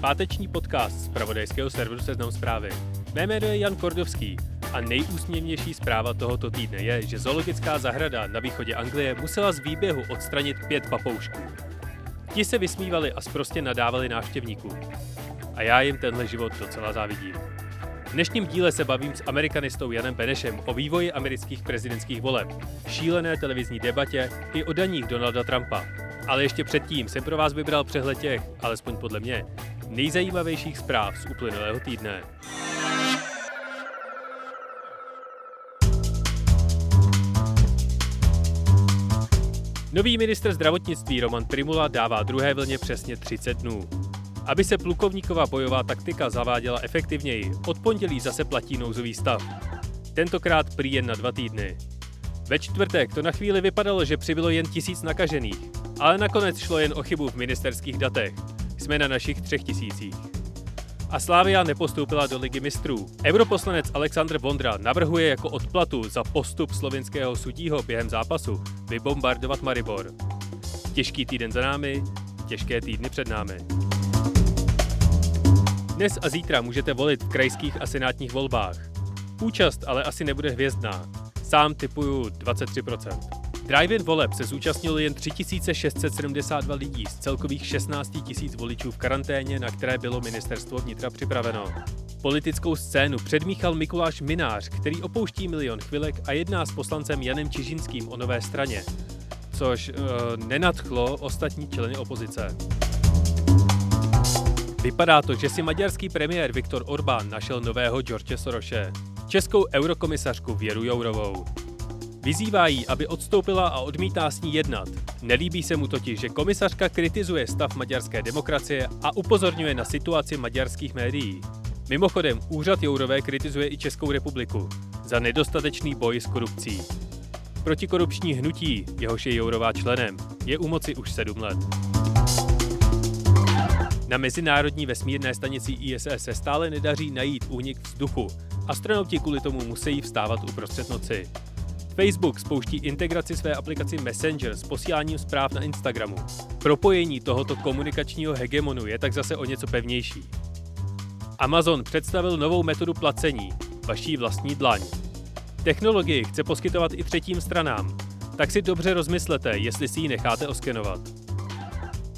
páteční podcast z pravodajského serveru Seznam Zprávy. Mé jméno je Jan Kordovský a nejúsměvnější zpráva tohoto týdne je, že zoologická zahrada na východě Anglie musela z výběhu odstranit 5 papoušků. Ti se vysmívali a sprostě nadávali návštěvníkům. A já jim tenhle život docela závidím. V dnešním díle se bavím s amerikanistou Janem Benešem o vývoji amerických prezidentských voleb, šílené televizní debatě i o daních Donalda Trumpa. Ale ještě předtím jsem pro vás vybral přehled těch, alespoň podle mě, nejzajímavějších zpráv z uplynulého týdne. Nový ministr zdravotnictví Roman Primula dává druhé vlně přesně 30 dnů. Aby se plukovníková bojová taktika zaváděla efektivněji, od pondělí zase platí nouzový stav. Tentokrát prý jen na 2 týdny. Ve čtvrtek to na chvíli vypadalo, že přibylo jen 1000 nakažených, ale nakonec šlo jen o chybu v ministerských datech. Jsme na našich 3000. A Slavia nepostoupila do Ligy mistrů. Europoslanec Alexander Vondra navrhuje jako odplatu za postup slovinského sudího během zápasu vybombardovat Maribor. Těžký týden za námi, těžké týdny před námi. Dnes a zítra můžete volit v krajských a senátních volbách. Účast ale asi nebude hvězdná. Sám tipuju 23%. Drive-in voleb se zúčastnilo jen 3672 lidí z celkových 16 000 voličů v karanténě, na které bylo ministerstvo vnitra připraveno. Politickou scénu předmíchal Mikuláš Minář, který opouští Milion chvilek a jedná s poslancem Janem Čižinským o nové straně, což nenadchlo ostatní členy opozice. Vypadá to, že si maďarský premiér Viktor Orbán našel nového George Sorose. Českou eurokomisařku Věru Jourovou. Vyzývá jí, aby odstoupila a odmítá s ní jednat. Nelíbí se mu totiž, že komisařka kritizuje stav maďarské demokracie a upozorňuje na situaci maďarských médií. Mimochodem, úřad Jourové kritizuje i Českou republiku za nedostatečný boj s korupcí. Protikorupční hnutí, jehož je Jourová členem, je u moci už 7 let. Na mezinárodní vesmírné stanici ISS se stále nedaří najít únik vzduchu. Astronauti kvůli tomu musí vstávat uprostřed noci. Facebook spouští integraci své aplikaci Messenger s posíláním zpráv na Instagramu. Propojení tohoto komunikačního hegemonu je tak zase o něco pevnější. Amazon představil novou metodu placení, vaší vlastní dlaň. Technologii chce poskytovat i třetím stranám, tak si dobře rozmyslete, jestli si ji necháte oskenovat.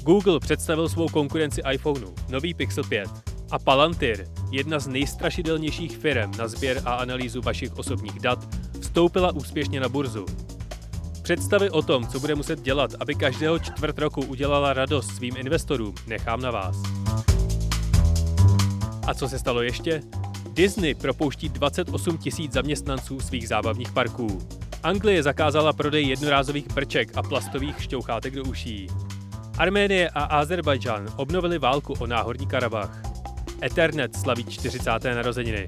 Google představil svou konkurenci iPhoneu, nový Pixel 5. A Palantir, jedna z nejstrašidelnějších firem na sběr a analýzu vašich osobních dat, vstoupila úspěšně na burzu. Představy o tom, co bude muset dělat, aby každého čtvrt roku udělala radost svým investorům, nechám na vás. A co se stalo ještě? Disney propouští 28 000 zaměstnanců svých zábavních parků. Anglie zakázala prodej jednorázových brček a plastových šťouchátek do uší. Arménie a Azerbajdžán obnovili válku o Náhorní Karabach. Ethernet slaví 40. narozeniny.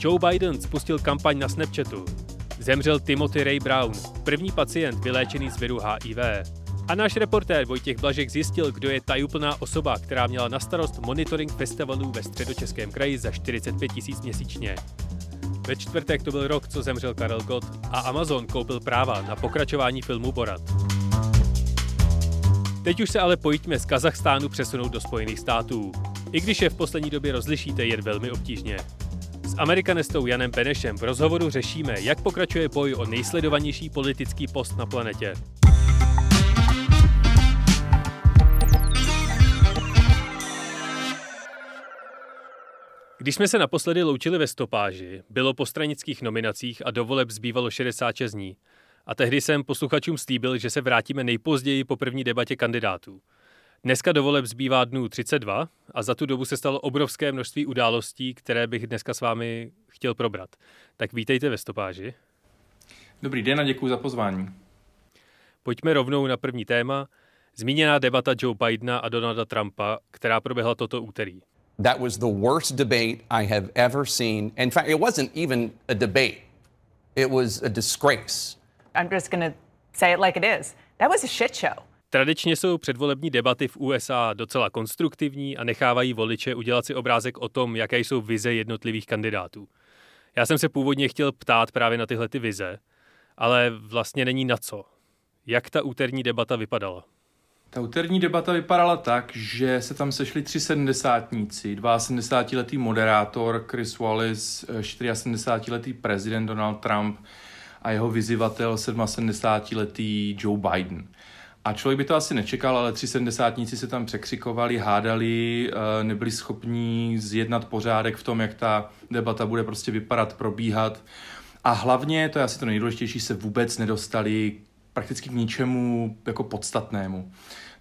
Joe Biden spustil kampaň na Snapchatu. Zemřel Timothy Ray Brown, první pacient vyléčený z viru HIV. A náš reportér Vojtěch Blažek zjistil, kdo je tajuplná osoba, která měla na starost monitoring festivalů ve Středočeském kraji za 45 000 měsíčně. Ve čtvrtek to byl rok, co zemřel Karel Gott a Amazon koupil práva na pokračování filmu Borat. Teď už se ale pojďme z Kazachstánu přesunout do Spojených států. I když je v poslední době rozlišíte jen velmi obtížně. S amerikanistou Janem Benešem v rozhovoru řešíme, jak pokračuje boj o nejsledovanější politický post na planetě. Když jsme se naposledy loučili ve Stopáži, bylo po stranických nominacích a do voleb zbývalo 66 dní. A tehdy jsem posluchačům slíbil, že se vrátíme nejpozději po první debatě kandidátů. Dneska do voleb zbývá dnů 32 a za tu dobu se stalo obrovské množství událostí, které bych dneska s vámi chtěl probrat. Tak vítejte ve Stopáži. Dobrý den a děkuji za pozvání. Pojďme rovnou na první téma. Zmíněná debata Joe Bidena a Donalda Trumpa, která proběhla toto úterý. That was the worst debate I have ever seen. In fact, it wasn't even a debate. It was a disgrace. I'm just going to say it like it is. That was a shit show. Tradičně jsou předvolební debaty v USA docela konstruktivní a nechávají voliče udělat si obrázek o tom, jaké jsou vize jednotlivých kandidátů. Já jsem se původně chtěl ptát právě na tyhle ty vize, ale vlastně není na co. Jak ta úterní debata vypadala? Ta úterní debata vypadala tak, že se tam sešli 3 sedmdesátníci, 72letý moderátor Chris Wallace, 74letý prezident Donald Trump a jeho vyzývatel 77letý Joe Biden. A člověk by to asi nečekal, ale 3 sedmdesátníci se tam překřikovali, hádali, nebyli schopni zjednat pořádek v tom, jak ta debata bude prostě vypadat, probíhat. A hlavně, to je asi to nejdůležitější, se vůbec nedostali prakticky k ničemu jako podstatnému.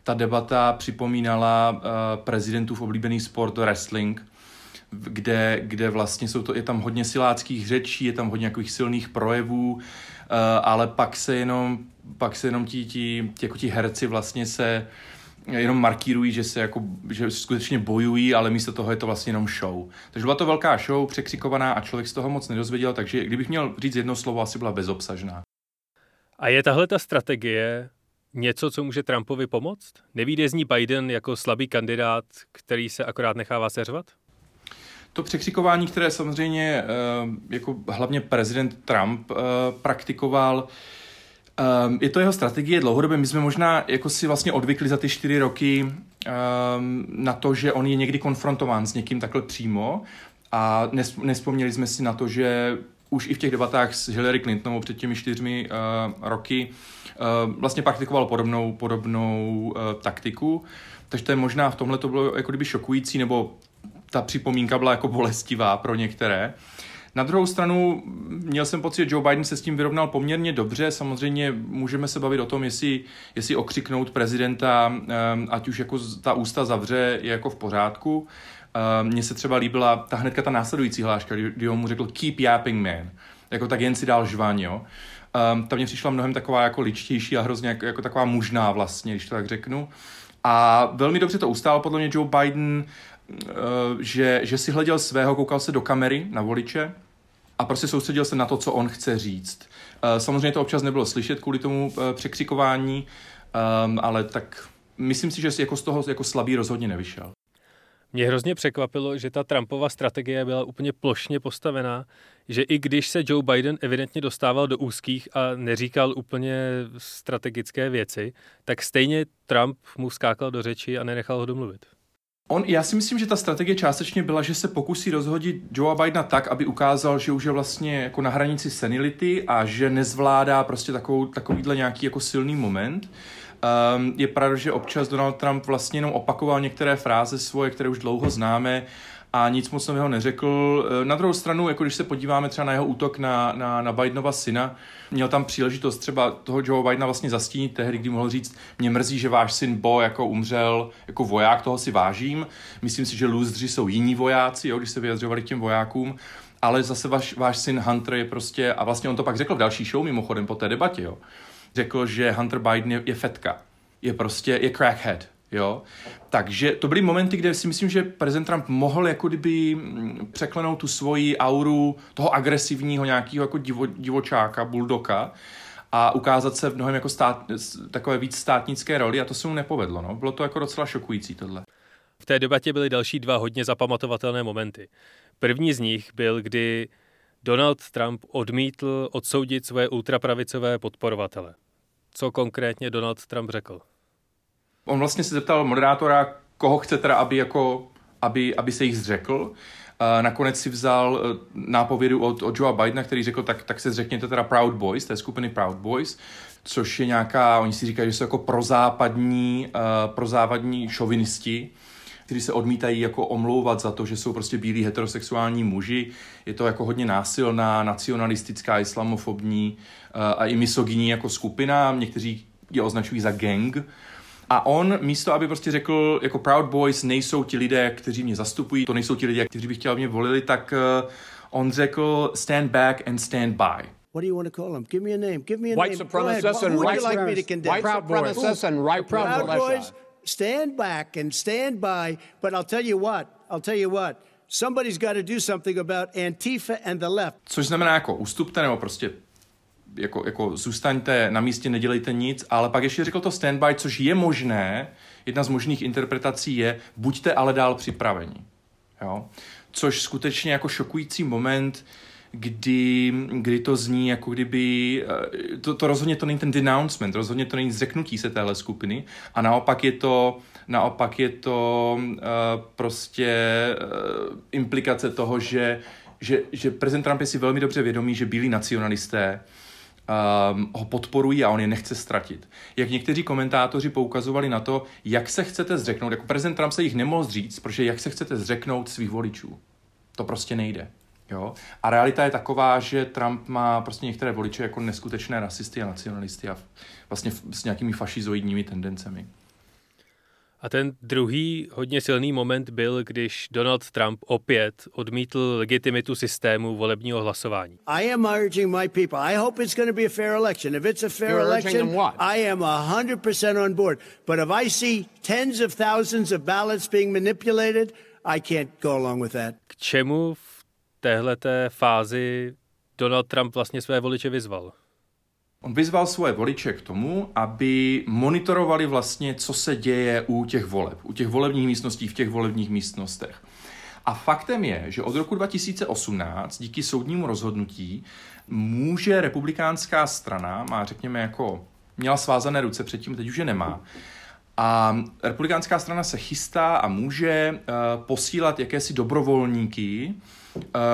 Ta debata připomínala prezidentův oblíbený sport wrestling, kde vlastně je tam hodně siláckých řečí, je tam hodně nějakých silných projevů, ale pak se jenom ti herci vlastně se jenom markírují, že skutečně bojují, ale místo toho je to vlastně jenom show. Takže byla to velká show, překřikovaná a člověk z toho moc nedozvěděl, takže kdybych měl říct jedno slovo, asi byla bezobsažná. A je tahle ta strategie něco, co může Trumpovi pomoct? Nevyjde z ní Biden jako slabý kandidát, který se akorát nechává seřvat? To překřikování, které samozřejmě jako hlavně prezident Trump praktikoval, je to jeho strategie dlouhodobě. My jsme možná jako si vlastně odvykli za ty 4 roky na to, že on je někdy konfrontován s někým takhle přímo a nespomněli jsme si na to, že už i v těch debatách s Hillary Clintonovou před těmi 4 roky vlastně praktikoval podobnou taktiku. Takže to je možná v tomhle to bylo jako kdyby šokující, nebo ta připomínka byla jako bolestivá pro některé. Na druhou stranu měl jsem pocit, že Joe Biden se s tím vyrovnal poměrně dobře. Samozřejmě můžeme se bavit o tom, jestli okřiknout prezidenta, ať už jako ta ústa zavře, je jako v pořádku. Mně se třeba líbila hnedka ta následující hláška, kdy on mu řekl keep yapping man, jako tak jen si dál žvaň, jo. Ta mně přišla mnohem taková jako ličtější a hrozně jako taková mužná vlastně, když to tak řeknu. A velmi dobře to ustál podle mě Joe Biden, že si hleděl svého, koukal se do kamery na voliče a prostě soustředil se na to, co on chce říct. Samozřejmě to občas nebylo slyšet kvůli tomu překřikování, ale tak myslím si, že jako z toho jako slabý rozhodně nevyšel. Mě hrozně překvapilo, že ta Trumpova strategie byla úplně plošně postavená, že i když se Joe Biden evidentně dostával do úzkých a neříkal úplně strategické věci, tak stejně Trump mu skákal do řeči a nenechal ho domluvit. Já si myslím, že ta strategie částečně byla, že se pokusí rozhodit Joea Bidena tak, aby ukázal, že už je vlastně jako na hranici senility a že nezvládá prostě takovýhle nějaký jako silný moment. Je pravda, že občas Donald Trump vlastně jenom opakoval některé fráze svoje, které už dlouho známe a nic moc nového neřekl. Na druhou stranu, jako když se podíváme třeba na jeho útok na Bidenova syna, měl tam příležitost třeba toho Joe Bidena vlastně zastínit tehdy, kdy mohl říct, mě mrzí, že váš syn Bo jako umřel jako voják, toho si vážím. Myslím si, že lůzři jsou jiní vojáci, jo, když se vyjadřovali k těm vojákům. Ale zase váš syn Hunter je prostě, a vlastně on to pak řekl v další show mimochodem po té debatě, jo. Řekl, že Hunter Biden je fetka, je crackhead, jo. Takže to byly momenty, kde si myslím, že prezident Trump mohl jako kdyby překlenout tu svoji auru toho agresivního nějakého jako divočáka, bulldoga a ukázat se v mnohem jako takové víc státnické roli a to se mu nepovedlo, no. Bylo to jako docela šokující tohle. V té debatě byly další 2 hodně zapamatovatelné momenty. První z nich byl, kdy Donald Trump odmítl odsoudit svoje ultrapravicové podporovatele. Co konkrétně Donald Trump řekl? On vlastně se zeptal moderátora, koho chce teda, aby se jich zřekl. Nakonec si vzal nápovědu od Joea Bidena, který řekl, tak se zřekněte teda Proud Boys, té skupiny Proud Boys, což je nějaká, oni si říkají, že jsou jako prozápadní šovinisti, kteří se odmítají jako omlouvat za to, že jsou prostě bílí heterosexuální muži. Je to jako hodně násilná, nacionalistická, islamofobní a i misogyní jako skupina. Někteří je označují za gang. A on místo, aby prostě řekl, jako Proud Boys nejsou ti lidé, kteří mě zastupují, to nejsou ti lidé, kteří by chtěli, aby mě volili, tak on řekl stand back and stand by. What do you want to call them? Give me a name. Give me a name. White supremacists and right Proud Boys. Stand back and stand by, but I'll tell you what, I'll tell you what. Somebody's got to do something about Antifa and the left. Což znamená jako ustupte nebo prostě jako zůstaňte na místě, nedělejte nic, ale pak ještě řekl to standby, což je možné, jedna z možných interpretací je, buďte ale dál připraveni. Jo? Což skutečně jako šokující moment, kdy to zní, jako kdyby, to rozhodně to není ten denouncement, rozhodně to není zřeknutí se téhle skupiny a naopak je to prostě implikace toho, že prezident Trump je si velmi dobře vědomý, že bílí nacionalisté ho podporují a on je nechce ztratit. Jak někteří komentátoři poukazovali na to, jak se chcete zřeknout, jako prezident Trump se jich nemohl zříct, protože jak se chcete zřeknout svých voličů. To prostě nejde. Jo? A realita je taková, že Trump má prostě některé voliče jako neskutečné rasisty a nacionalisty a vlastně s nějakými fašizoidními tendencemi. A ten druhý hodně silný moment byl, když Donald Trump opět odmítl legitimitu systému volebního hlasování. I am urging my people. I hope it's going to be a fair election. If it's a fair election, I am 100% on board. But if I see tens of thousands of ballots being manipulated, I can't go along with that. K čemu v téhleté fázi Donald Trump vlastně své voliče vyzval? On vyzval svoje voliče k tomu, aby monitorovali vlastně, co se děje u těch voleb, u těch volebních místností, v těch volebních místnostech. A faktem je, že od roku 2018 díky soudnímu rozhodnutí může republikánská strana, má řekněme jako, měla svázané ruce předtím, teď už je nemá, a republikánská strana se chystá a může posílat jakési dobrovolníky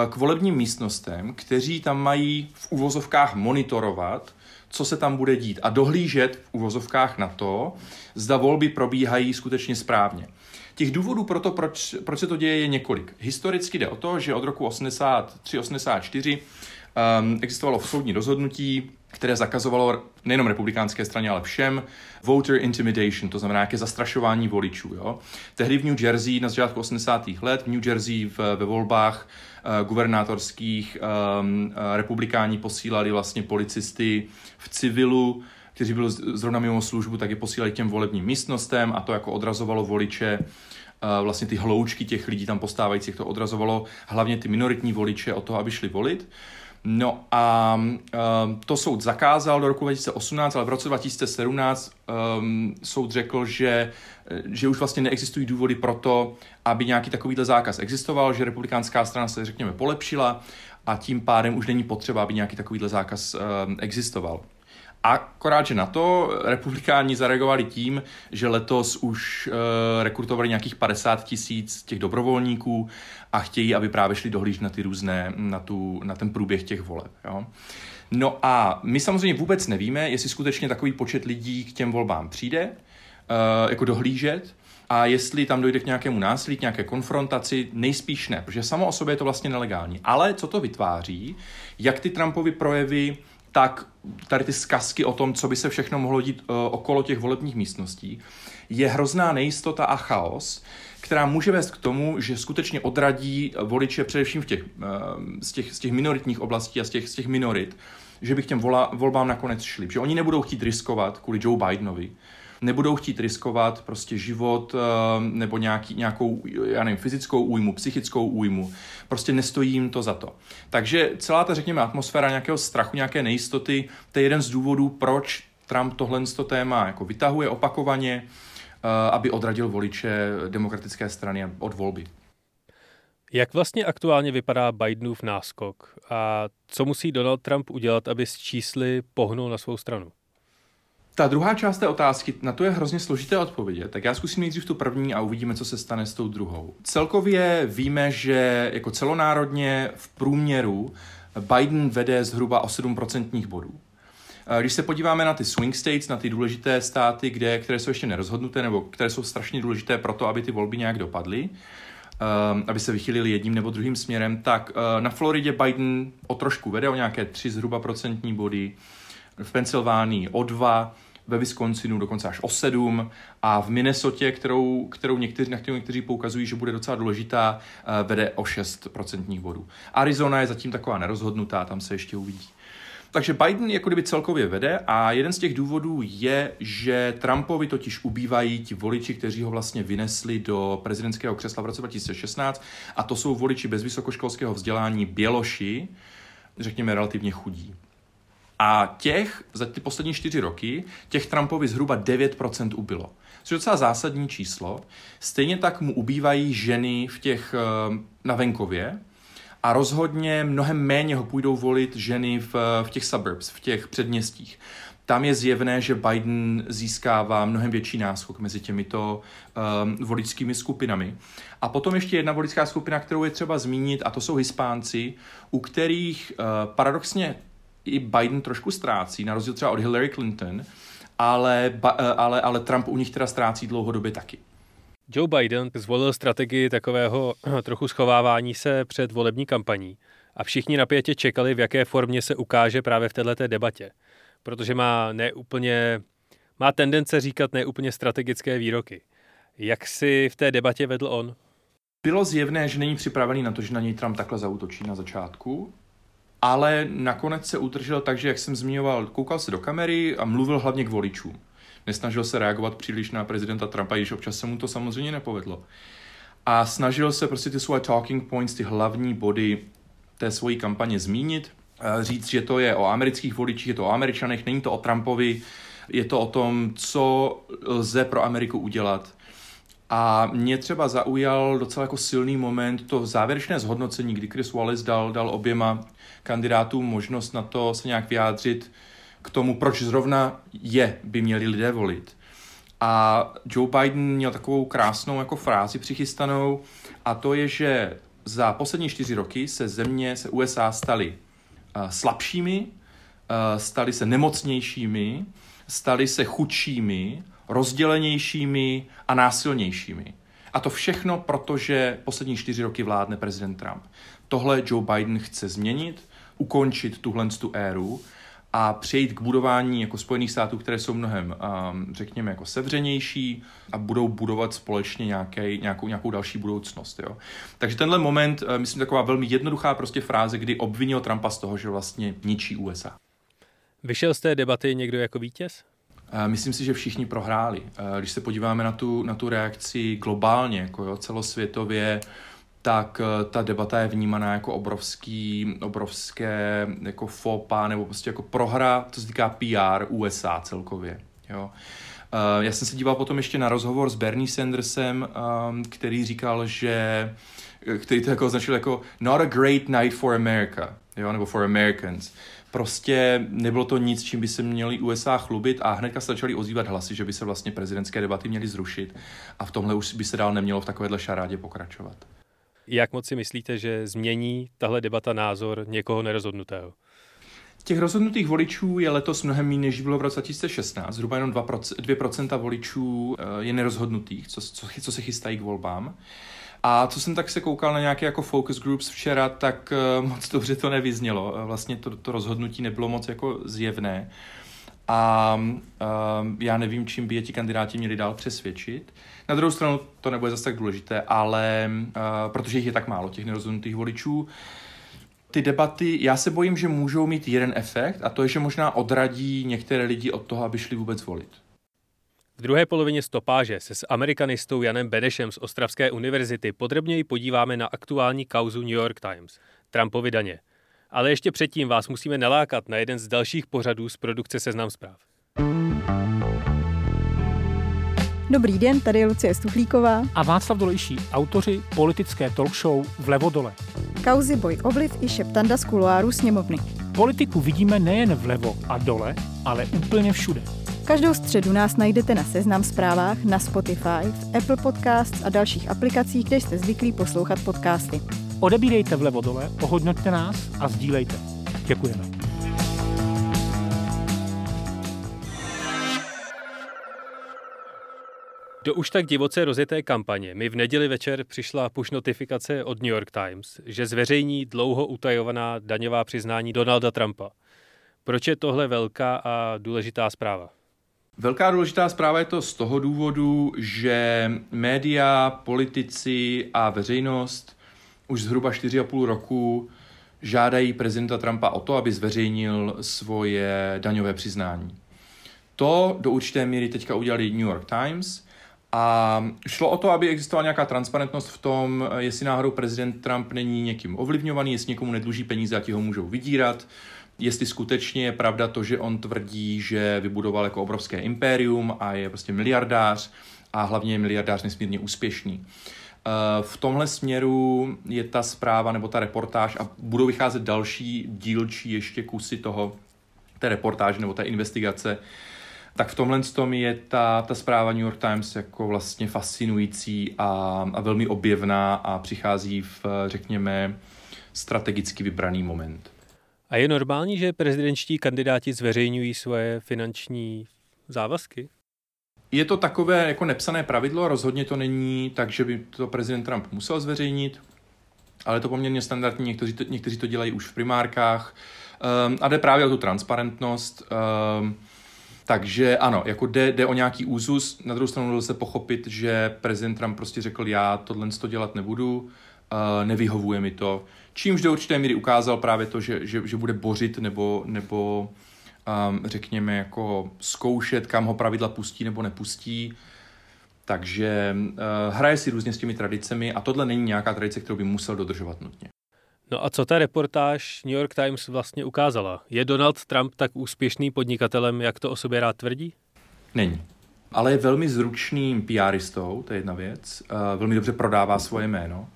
k volebním místnostem, kteří tam mají v uvozovkách monitorovat, co se tam bude dít a dohlížet v uvozovkách na to, zda volby probíhají skutečně správně. Těch důvodů pro to, proč se to děje, je několik. Historicky jde o to, že od roku 83-84 existovalo soudní rozhodnutí, které zakazovalo nejenom republikánské straně, ale všem voter intimidation, to znamená nějaké zastrašování voličů. Jo? Tehdy v New Jersey na začátku 80. let, v New Jersey ve volbách gubernátorských republikáni posílali vlastně policisty v civilu, kteří byli zrovna mimo službu, tak je posílali těm volebním místnostem a to jako odrazovalo voliče. Vlastně ty hloučky těch lidí tam postávajících, to odrazovalo hlavně ty minoritní voliče od toho, aby šli volit. No a to soud zakázal do roku 2018, ale v roce 2017 soud řekl, že už vlastně neexistují důvody pro to, aby nějaký takovýhle zákaz existoval, že republikánská strana se, řekněme, polepšila a tím pádem už není potřeba, aby nějaký takovýhle zákaz existoval. Akorát, že na to republikáni zareagovali tím, že letos už rekrutovali nějakých 50,000 těch dobrovolníků a chtějí, aby právě šli dohlížet na ty různé, na ten průběh těch voleb. Jo. No a my samozřejmě vůbec nevíme, jestli skutečně takový počet lidí k těm volbám přijde, jako dohlížet, a jestli tam dojde k nějakému násilí, k nějaké konfrontaci, nejspíš ne, protože samo o sobě je to vlastně nelegální. Ale co to vytváří, jak ty Trumpovy projevy, tak tady ty zkazky o tom, co by se všechno mohlo dít okolo těch volebních místností, je hrozná nejistota a chaos, která může vést k tomu, že skutečně odradí voliče především z těch minoritních oblastí a z těch minorit, že by k těm volbám nakonec šli. Že oni nebudou chtít riskovat kvůli Joe Bidenovi, nebudou chtít riskovat prostě život nebo nějakou, já nevím, fyzickou újmu, psychickou újmu. Prostě nestojí jim to za to. Takže celá ta, řekněme, atmosféra nějakého strachu, nějaké nejistoty, to je jeden z důvodů, proč Trump tohle téma jako vytahuje opakovaně, aby odradil voliče demokratické strany od volby. Jak vlastně aktuálně vypadá Bidenův náskok a co musí Donald Trump udělat, aby s čísly pohnul na svou stranu? Ta druhá část té otázky, na to je hrozně složité odpovědět, tak já zkusím nejdřív tu první a uvidíme, co se stane s tou druhou. Celkově víme, že jako celonárodně v průměru Biden vede zhruba o 7% bodů. Když se podíváme na ty swing states, na ty důležité státy, které jsou ještě nerozhodnuté nebo které jsou strašně důležité pro to, aby ty volby nějak dopadly, aby se vychýlili jedním nebo druhým směrem, tak na Floridě Biden o trošku vede, o nějaké 3 zhruba procentní body, v Pensylvánii o 2, ve Wisconsinu dokonce až o 7 a v Minnesotě, na kterou někteří poukazují, že bude docela důležitá, vede o 6% bodů. Arizona je zatím taková nerozhodnutá, tam se ještě uvidí. Takže Biden jako kdyby celkově vede a jeden z těch důvodů je, že Trumpovi totiž ubývají ti voliči, kteří ho vlastně vynesli do prezidentského křesla v roce 2016 a to jsou voliči bez vysokoškolského vzdělání běloši, řekněme relativně chudí. A těch za ty poslední 4 roky, těch Trumpovi zhruba 9% ubylo. Což je docela zásadní číslo. Stejně tak mu ubývají ženy v těch na venkově a rozhodně mnohem méně ho půjdou volit ženy v těch suburbs, v těch předměstích. Tam je zjevné, že Biden získává mnohem větší náskok mezi těmito voličskými skupinami. A potom ještě jedna voličská skupina, kterou je třeba zmínit, a to jsou Hispánci, u kterých paradoxně i Biden trošku ztrácí, na rozdíl třeba od Hillary Clinton, ale Trump u nich teda ztrácí dlouhodobě taky. Joe Biden zvolil strategii takového trochu schovávání se před volební kampaní a všichni napětě čekali, v jaké formě se ukáže právě v této debatě, protože má tendence říkat neúplně strategické výroky. Jak si v té debatě vedl on? Bylo zjevné, že není připravený na to, že na něj Trump takhle zaútočí na začátku, ale nakonec se udržel tak, že, jak jsem zmiňoval, koukal se do kamery a mluvil hlavně k voličům. Nesnažil se reagovat příliš na prezidenta Trumpa, již občas se mu to samozřejmě nepovedlo. A snažil se prostě ty svoje talking points, ty hlavní body té svojí kampaně zmínit, říct, že to je o amerických voličích, je to o Američanech, není to o Trumpovi, je to o tom, co lze pro Ameriku udělat. A mě třeba zaujal docela jako silný moment to závěrečné zhodnocení, kdy Chris Wallace dal oběma kandidátům možnost na to se nějak vyjádřit k tomu, proč zrovna by měli lidé volit. A Joe Biden měl takovou krásnou jako frázi přichystanou a to je, že za poslední 4 roky se USA staly slabšími, staly se nemocnějšími, staly se chudšími, rozdělenějšími a násilnějšími. A to všechno, protože poslední 4 roky vládne prezident Trump. Tohle Joe Biden chce změnit, ukončit tuhle tu éru a přejít k budování jako Spojených států, které jsou mnohem, řekněme, jako sevřenější a budou budovat společně nějakou další budoucnost. Jo? Takže tenhle moment, myslím, taková velmi jednoduchá prostě fráze, kdy obvinil Trumpa z toho, že vlastně ničí USA. Vyšel z té debaty někdo jako vítěz? Myslím si, že všichni prohráli. Když se podíváme na tu reakci globálně, jako jo, celosvětově, tak ta debata je vnímaná jako obrovské jako faux pas, nebo prostě jako prohra, co se týká PR USA celkově. Jo. Já jsem se díval potom ještě na rozhovor s Bernie Sandersem, který říkal, který to jako označil jako not a great night for America, jo, nebo for Americans. Prostě nebylo to nic, čím by se měli USA chlubit a hnedka se začaly ozývat hlasy, že by se vlastně prezidentské debaty měly zrušit a v tomhle už by se dál nemělo v takovéhle šarádě pokračovat. Jak moc si myslíte, že změní tahle debata názor někoho nerozhodnutého? Těch rozhodnutých voličů je letos mnohem méně, než bylo v roce 2016. Zhruba jenom 2% voličů je nerozhodnutých, co se chystají k volbám. A co jsem tak se koukal na nějaké jako focus groups včera, tak moc dobře to nevyznělo. Vlastně to rozhodnutí nebylo moc jako zjevné. A já nevím, čím by je ti kandidáti měli dál přesvědčit. Na druhou stranu to nebude zase tak důležité, ale protože jich je tak málo, těch nerozhodnutých voličů, ty debaty, já se bojím, že můžou mít jeden efekt a to je, že možná odradí některé lidi od toho, aby šli vůbec volit. V druhé polovině stopáže se s amerikanistou Janem Benešem z Ostravské univerzity podrobněji podíváme na aktuální kauzu New York Times, Trumpovy daně. Ale ještě předtím vás musíme nalákat na jeden z dalších pořadů z produkce Seznam zpráv. Dobrý den, tady je Lucie Stuchlíková a Václav Dolejší, autoři politické talkshow Vlevo dole. Kauzy, boj, ovliv i šeptanda z kuloáru sněmovny. Politiku vidíme nejen vlevo a dole, ale úplně všude. Každou středu nás najdete na Seznam zprávách, na Spotify, v Apple Podcasts a dalších aplikacích, kde jste zvyklí poslouchat podcasty. Odebírejte Vlevo dole, ohodnoťte nás a sdílejte. Děkujeme. Do už tak divoce rozjeté kampaně mi v neděli večer přišla push notifikace od New York Times, že zveřejní dlouho utajovaná daňová přiznání Donalda Trumpa. Proč je tohle velká a důležitá zpráva? Velká důležitá zpráva je to z toho důvodu, že média, politici a veřejnost už zhruba 4,5 roku žádají prezidenta Trumpa o to, aby zveřejnil svoje daňové přiznání. To do určité míry teďka udělali New York Times a šlo o to, aby existovala nějaká transparentnost v tom, jestli náhodou prezident Trump není někým ovlivňovaný, jestli někomu nedluží peníze a ti ho můžou vydírat, jestli skutečně je pravda to, že on tvrdí, že vybudoval jako obrovské impérium a je prostě miliardář a hlavně je miliardář nesmírně úspěšný. V tomhle směru je ta zpráva nebo ta reportáž a budou vycházet další dílčí ještě kusy toho, té reportáže nebo té investigace, tak v tomhle tom je ta zpráva New York Times jako vlastně fascinující a velmi objevná a přichází v, řekněme, strategicky vybraný moment. A je normální, že prezidentští kandidáti zveřejňují svoje finanční závazky? Je to takové jako nepsané pravidlo, rozhodně to není tak, že by to prezident Trump musel zveřejnit, ale je to poměrně standardní, někteří to dělají už v primárkách a jde právě o tu transparentnost, takže ano, jako jde o nějaký úzus, na druhou stranu se pochopit, že prezident Trump prostě řekl, já tohle dělat nebudu, nevyhovuje mi to, čímž do určité míry ukázal právě to, že bude bořit nebo řekněme, jako zkoušet, kam ho pravidla pustí nebo nepustí. Takže hraje si různě s těmi tradicemi a tohle není nějaká tradice, kterou by musel dodržovat nutně. No a co ta reportáž New York Times vlastně ukázala? Je Donald Trump tak úspěšný podnikatelem, jak to o sobě rád tvrdí? Není. Ale je velmi zručným PRistou, to je jedna věc. Velmi dobře prodává svoje jméno.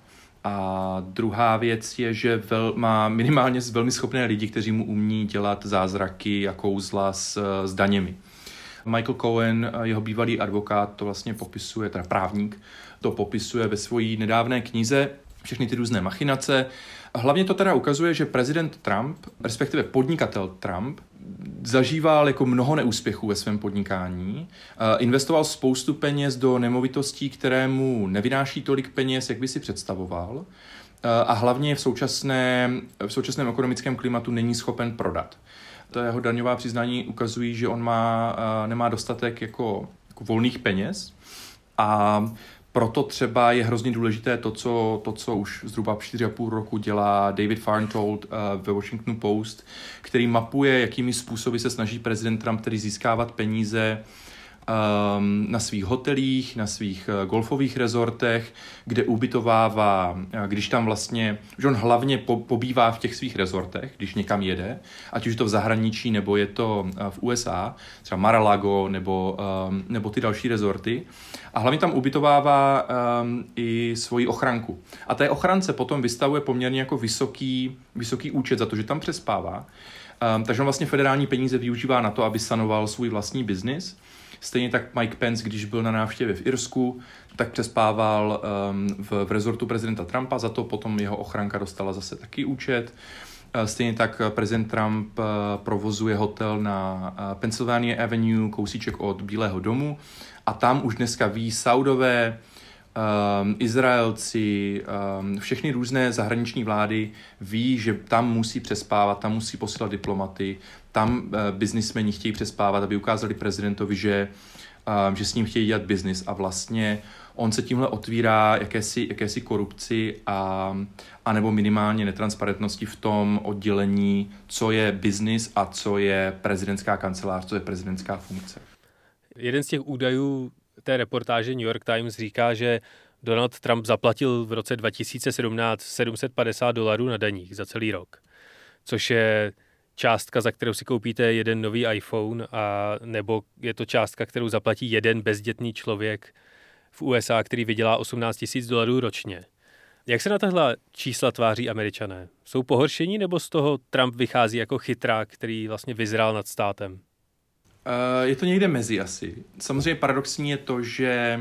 A druhá věc je, že má minimálně velmi schopné lidi, kteří mu umí dělat zázraky a kouzla s daněmi. Michael Cohen, jeho bývalý advokát, to vlastně popisuje, teda právník, to popisuje ve své nedávné knize všechny ty různé machinace. Hlavně to teda ukazuje, že prezident Trump, respektive podnikatel Trump, zažíval jako mnoho neúspěchů ve svém podnikání, investoval spoustu peněz do nemovitostí, které mu nevynáší tolik peněz, jak by si představoval, a hlavně v současném ekonomickém klimatu není schopen prodat. Ta jeho daňová přiznání ukazují, že on nemá dostatek jako volných peněz a proto třeba je hrozně důležité to, co už zhruba 4,5 roku dělá David Farntold ve Washington Post, který mapuje, jakými způsoby se snaží prezident Trump tedy získávat peníze na svých hotelích, na svých golfových rezortech, kde ubytovává, když tam vlastně, že on hlavně pobývá v těch svých rezortech, když někam jede, ať už je to v zahraničí, nebo je to v USA, třeba Mar-a-Lago, nebo ty další rezorty. A hlavně tam ubytovává i svoji ochranku. A té ochrance potom vystavuje poměrně jako vysoký účet za to, že tam přespává. Takže on vlastně federální peníze využívá na to, aby sanoval svůj vlastní biznis. Stejně tak Mike Pence, když byl na návštěvě v Irsku, tak přespával v rezortu prezidenta Trumpa, za to potom jeho ochranka dostala zase taky účet. Stejně tak prezident Trump provozuje hotel na Pennsylvania Avenue, kousíček od Bílého domu a tam už dneska ví Saudové, Izraelci, všechny různé zahraniční vlády ví, že tam musí přespávat, tam musí posílat diplomaty, tam biznismeni chtějí přespávat, aby ukázali prezidentovi, že s ním chtějí dělat biznis a vlastně on se tímhle otvírá jakési korupci a nebo minimálně netransparentnosti v tom oddělení, co je biznis a co je prezidentská kancelář, co je prezidentská funkce. Jeden z těch údajů té reportáže New York Times říká, že Donald Trump zaplatil v roce 2017 $750 na daních za celý rok, což je částka, za kterou si koupíte jeden nový iPhone, a nebo je to částka, kterou zaplatí jeden bezdětný člověk v USA, který vydělá $18,000 ročně. Jak se na tahle čísla tváří Američané? Jsou pohoršení, nebo z toho Trump vychází jako chytrák, který vlastně vyzrál nad státem? Je to někde mezi asi. Samozřejmě paradoxní je to, že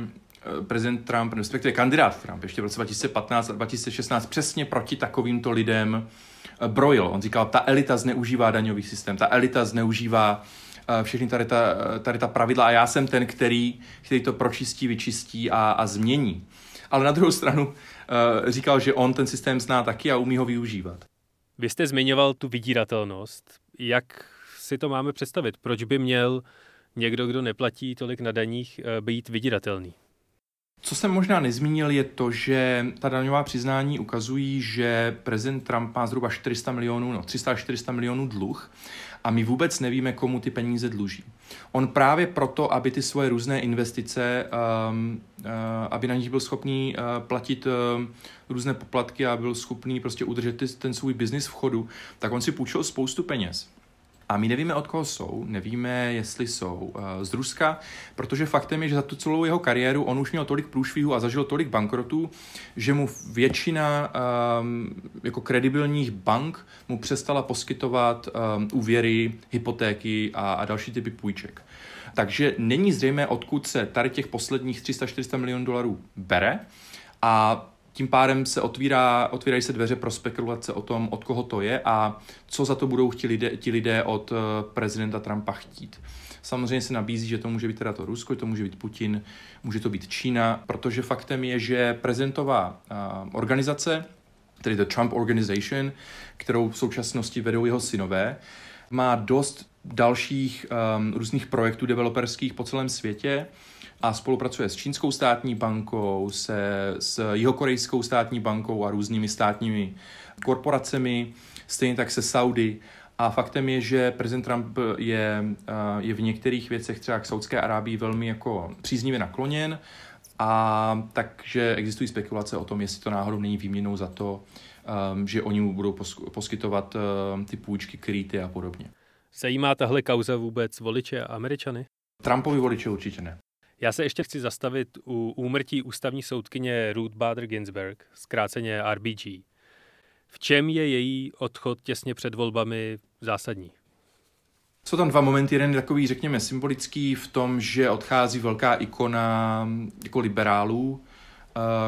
prezident Trump, respektive kandidát Trump, ještě v roce 2015 a 2016 přesně proti takovýmto lidem brojil. On říkal, ta elita zneužívá daňový systém, ta elita zneužívá všechny tady ta pravidla a já jsem ten, který to pročistí, vyčistí a změní. Ale na druhou stranu říkal, že on ten systém zná taky a umí ho využívat. Vy jste zmiňoval tu vydíratelnost. Jak si to máme představit? Proč by měl někdo, kdo neplatí tolik na daních, být vydíratelný? Co jsem možná nezmínil, je to, že ta daňová přiznání ukazují, že prezident Trump má zhruba 300 až 400 milionů dluh a my vůbec nevíme, komu ty peníze dluží. On právě proto, aby ty svoje různé investice, aby na nich byl schopný platit různé poplatky a byl schopný prostě udržet ten svůj biznis v chodu, tak on si půjčil spoustu peněz. A my nevíme, od koho jsou, nevíme, jestli jsou z Ruska, protože faktem je, že za tu celou jeho kariéru on už měl tolik průšvihů a zažil tolik bankrotů, že mu většina jako kredibilních bank mu přestala poskytovat úvěry, hypotéky a další typy půjček. Takže není zřejmé, odkud se tady těch posledních 300-400 milionů dolarů bere a tím pádem se otvírají se dveře pro spekulace o tom, od koho to je a co za to budou ti lidé od prezidenta Trumpa chtít. Samozřejmě se nabízí, že to může být teda to Rusko, to může být Putin, může to být Čína, protože faktem je, že prezidentová organizace, tedy The Trump Organization, kterou v současnosti vedou jeho synové, má dost dalších různých projektů developerských po celém světě a spolupracuje s čínskou státní bankou, s jihokorejskou státní bankou a různými státními korporacemi, stejně tak se Saudy. A faktem je, že prezident Trump je v některých věcech třeba k Saudské Arábii velmi jako příznivě nakloněn, a takže existují spekulace o tom, jestli to náhodou není výměnou za to, že oni mu budou poskytovat ty půjčky, kryty a podobně. Zajímá tahle kauza vůbec voliče a Američany? Trumpovi voliče určitě ne. Já se ještě chci zastavit u úmrtí ústavní soudkyně Ruth Bader Ginsburg, zkráceně RBG. V čem je její odchod těsně před volbami zásadní? Jsou tam dva momenty. Jeden je takový, řekněme, symbolický v tom, že odchází velká ikona jako liberálů,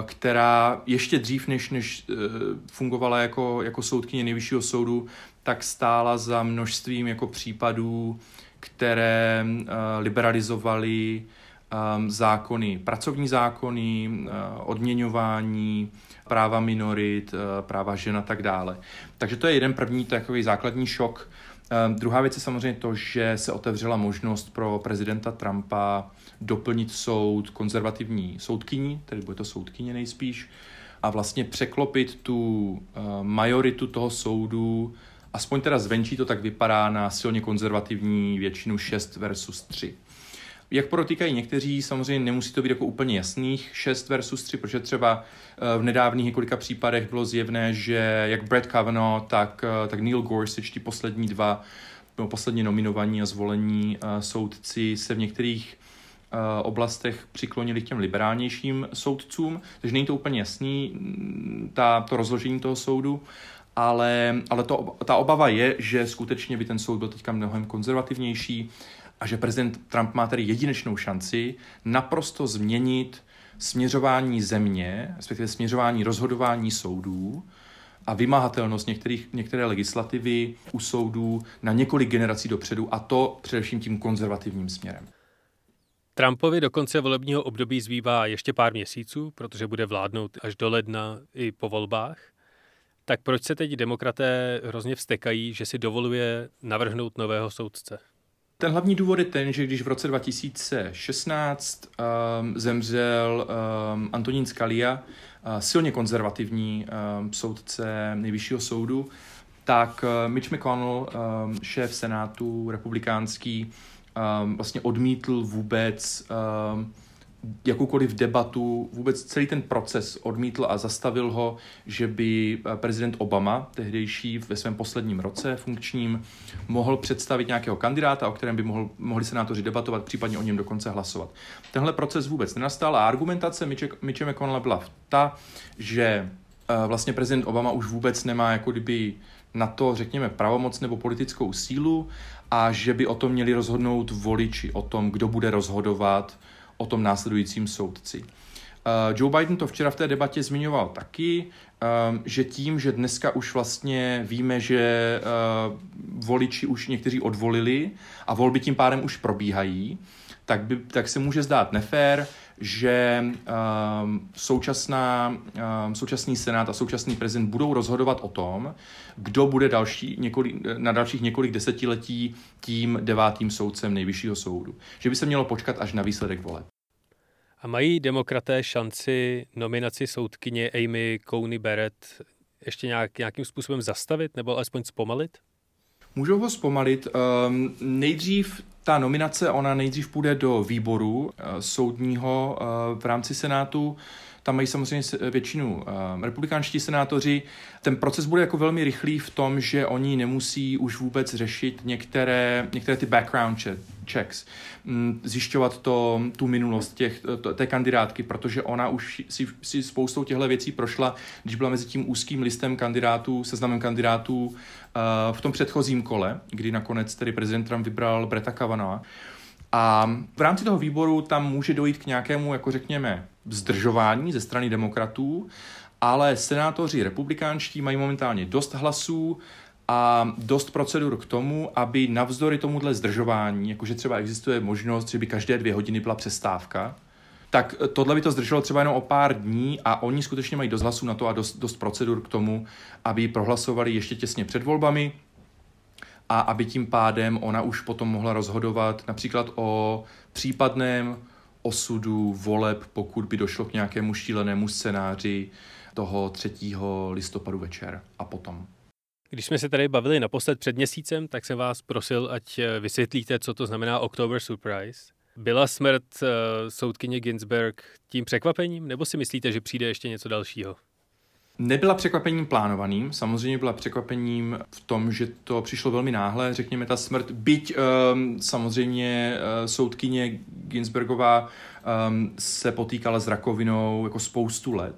která ještě dřív, než fungovala jako soudkyně nejvyššího soudu, tak stála za množstvím jako případů, které liberalizovaly zákony, pracovní zákony, odměňování, práva minorit, práva žen a tak dále. Takže to je jeden první takový základní šok. Druhá věc je samozřejmě to, že se otevřela možnost pro prezidenta Trumpa doplnit soud konzervativní soudkyní, tedy bude to soudkyně nejspíš, a vlastně překlopit tu majoritu toho soudu, aspoň teda zvenčí to tak vypadá, na silně konzervativní většinu 6-3. Jak podotýkají někteří, samozřejmě nemusí to být jako úplně jasných 6-3, protože třeba v nedávných několika případech bylo zjevné, že jak Brett Kavanaugh, tak Neil Gorsuch, ti poslední nominovaní a zvolení soudci se v některých oblastech přiklonili k těm liberálnějším soudcům, takže není to úplně jasný, to rozložení toho soudu, ale ta obava je, že skutečně by ten soud byl teďka mnohem konzervativnější, a že prezident Trump má tedy jedinečnou šanci naprosto změnit směřování země, respektive směřování rozhodování soudů a vymahatelnost některé legislativy u soudů na několik generací dopředu, a to především tím konzervativním směrem. Trumpovi do konce volebního období zbývá ještě pár měsíců, protože bude vládnout až do ledna i po volbách. Tak proč se teď demokraté hrozně vztekají, že si dovoluje navrhnout nového soudce? Ten hlavní důvod je ten, že když v roce 2016 zemřel Antonín Scalia, silně konzervativní soudce nejvyššího soudu, tak Mitch McConnell, šéf senátu republikánský, vlastně odmítl vůbec jakoukoliv debatu, vůbec celý ten proces odmítl a zastavil ho, že by prezident Obama, tehdejší ve svém posledním roce funkčním, mohl představit nějakého kandidáta, o kterém by mohli senátoři debatovat, případně o něm dokonce hlasovat. Tenhle proces vůbec nenastal a argumentace Mitche McConnella byla ta, že vlastně prezident Obama už vůbec nemá jako kdyby na to, řekněme, pravomoc nebo politickou sílu a že by o tom měli rozhodnout voliči, o tom, kdo bude rozhodovat o tom následujícím soudci. Joe Biden to včera v té debatě zmiňoval taky, že tím, že dneska už vlastně víme, že voliči už někteří odvolili a volby tím pádem už probíhají, tak se může zdát nefér, že současný senát a současný prezident budou rozhodovat o tom, kdo bude na dalších několik desetiletí tím 9. soudcem nejvyššího soudu. Že by se mělo počkat až na výsledek voleb. A mají demokraté šanci nominaci soudkyně Amy Coney Barrett ještě nějakým způsobem zastavit nebo alespoň zpomalit? Můžou ho zpomalit. Nejdřív ta nominace, ona nejdřív půjde do výboru soudního v rámci Senátu. Tam mají samozřejmě většinu republikánští senátoři. Ten proces bude jako velmi rychlý v tom, že oni nemusí už vůbec řešit některé ty background checks, zjišťovat tu minulost té kandidátky, protože ona už si spoustou těchto věcí prošla, když byla mezi tím úzkým listem kandidátů, seznamem kandidátů v tom předchozím kole, kdy nakonec tedy prezident Trump vybral Bretta Kavanagha. A v rámci toho výboru tam může dojít k nějakému, jako řekněme, zdržování ze strany demokratů, ale senátoři republikánští mají momentálně dost hlasů a dost procedur k tomu, aby navzdory tomuhle zdržování, jakože třeba existuje možnost, že by každé 2 hodiny byla přestávka, tak tohle by to zdrželo třeba jenom o pár dní a oni skutečně mají dost hlasů na to a dost procedur k tomu, aby prohlasovali ještě těsně před volbami a aby tím pádem ona už potom mohla rozhodovat například o případném osudu voleb, pokud by došlo k nějakému šílenému scénáři toho 3. listopadu večer a potom. Když jsme se tady bavili naposled před měsícem, tak jsem vás prosil, ať vysvětlíte, co to znamená October Surprise. Byla smrt soudkyně Ginsburg tím překvapením, nebo si myslíte, že přijde ještě něco dalšího? Nebyla překvapením plánovaným, samozřejmě byla překvapením v tom, že to přišlo velmi náhle, řekněme ta smrt, byť samozřejmě soudkyně Ginsburgová se potýkala s rakovinou jako spoustu let.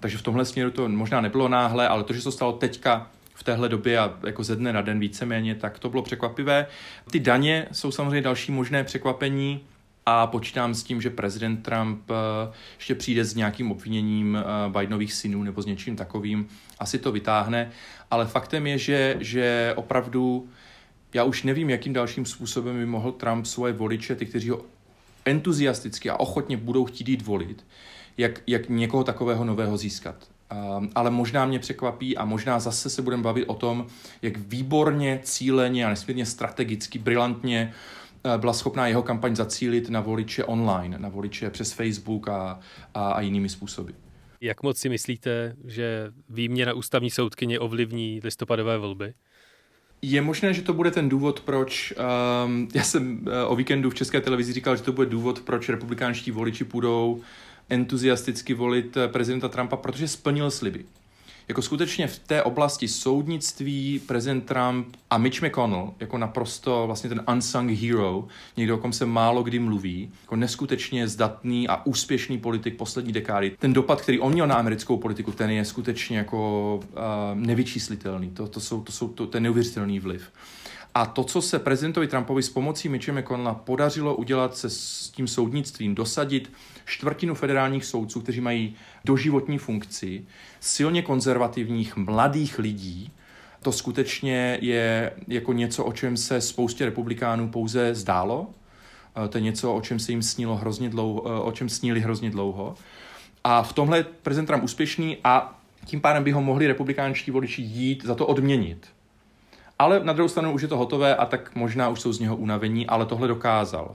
Takže v tomhle směru to možná nebylo náhle, ale to, že se to stalo teďka v téhle době a jako ze dne na den víceméně, tak to bylo překvapivé. Ty daně jsou samozřejmě další možné překvapení. A počítám s tím, že prezident Trump ještě přijde s nějakým obviněním Bidenových synů nebo s něčím takovým. Asi to vytáhne, ale faktem je, že opravdu já už nevím, jakým dalším způsobem by mohl Trump svoje voliče, ty, kteří ho entuziasticky a ochotně budou chtít jít volit, jak někoho takového nového získat. Ale možná mě překvapí a možná zase se budeme bavit o tom, jak výborně, cíleně a nesmírně strategicky, brilantně byla schopná jeho kampaň zacílit na voliče online, na voliče přes Facebook a jinými způsoby. Jak moc si myslíte, že výměna ústavní soudkyně ovlivní listopadové volby? Je možné, že to bude ten důvod, proč... já jsem o víkendu v České televizi říkal, že to bude důvod, proč republikánští voliči půjdou entuziasticky volit prezidenta Trumpa, protože splnil sliby. Jako skutečně v té oblasti soudnictví prezident Trump a Mitch McConnell, jako naprosto vlastně ten unsung hero, někdo, o kom se málo kdy mluví, jako neskutečně zdatný a úspěšný politik poslední dekády. Ten dopad, který on měl na americkou politiku, ten je skutečně jako nevyčíslitelný. To je neuvěřitelný vliv. A to, co se prezidentovi Trumpovi s pomocí Mitche McConnella podařilo udělat se s tím soudnictvím, dosadit 1/4 federálních soudců, kteří mají doživotní funkci, silně konzervativních mladých lidí, to skutečně je jako něco, o čem se spoustě republikánů pouze zdálo. To je něco, o čem se jim snilo hrozně dlouho, o čem snili hrozně dlouho. A v tomhle je prezident Trump úspěšný a tím pádem by ho mohli republikánští voliči jít za to odměnit. Ale na druhou stranu už je to hotové a tak možná už jsou z něho unavení, ale tohle dokázal.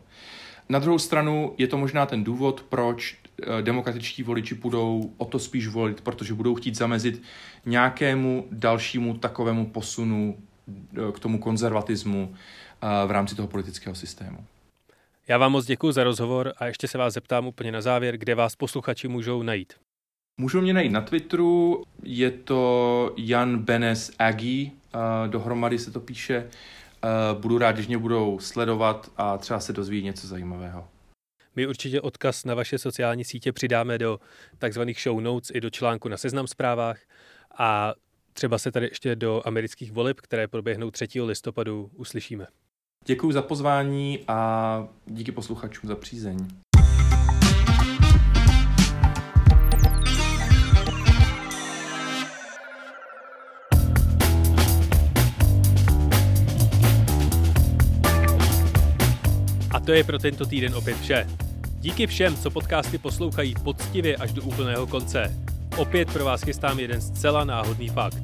Na druhou stranu je to možná ten důvod, proč demokratičtí voliči budou o to spíš volit, protože budou chtít zamezit nějakému dalšímu takovému posunu k tomu konzervatismu v rámci toho politického systému. Já vám moc děkuji za rozhovor a ještě se vás zeptám úplně na závěr, kde vás posluchači můžou najít. Můžou mě najít na Twitteru, je to Jan Beneš Agi, dohromady se to píše. Budu rád, když mě budou sledovat a třeba se dozví něco zajímavého. My určitě odkaz na vaše sociální sítě přidáme do takzvaných show notes i do článku na Seznam Zprávách a třeba se tady ještě do amerických voleb, které proběhnou 3. listopadu, uslyšíme. Děkuji za pozvání a díky posluchačům za přízeň. To je pro tento týden opět vše. Díky všem, co podcasty poslouchají poctivě až do úplného konce. Opět pro vás chystám jeden zcela náhodný fakt.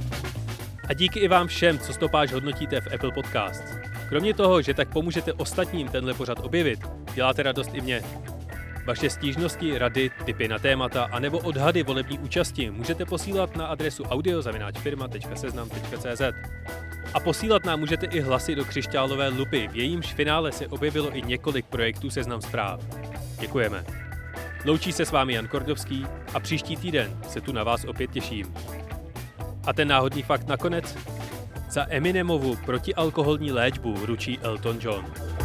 A díky i vám všem, co stopáž hodnotíte v Apple Podcasts. Kromě toho, že tak pomůžete ostatním tenhle pořad objevit, děláte radost i mně. Vaše stížnosti, rady, tipy na témata anebo odhady volební účasti můžete posílat na adresu audio@firma.seznam.cz. A posílat nám můžete i hlasy do křišťálové lupy, v jejímž finále se objevilo i několik projektů Seznam Zpráv. Děkujeme. Loučí se s vámi Jan Kordovský a příští týden se tu na vás opět těším. A ten náhodný fakt nakonec? Za Eminemovu protialkoholní léčbu ručí Elton John.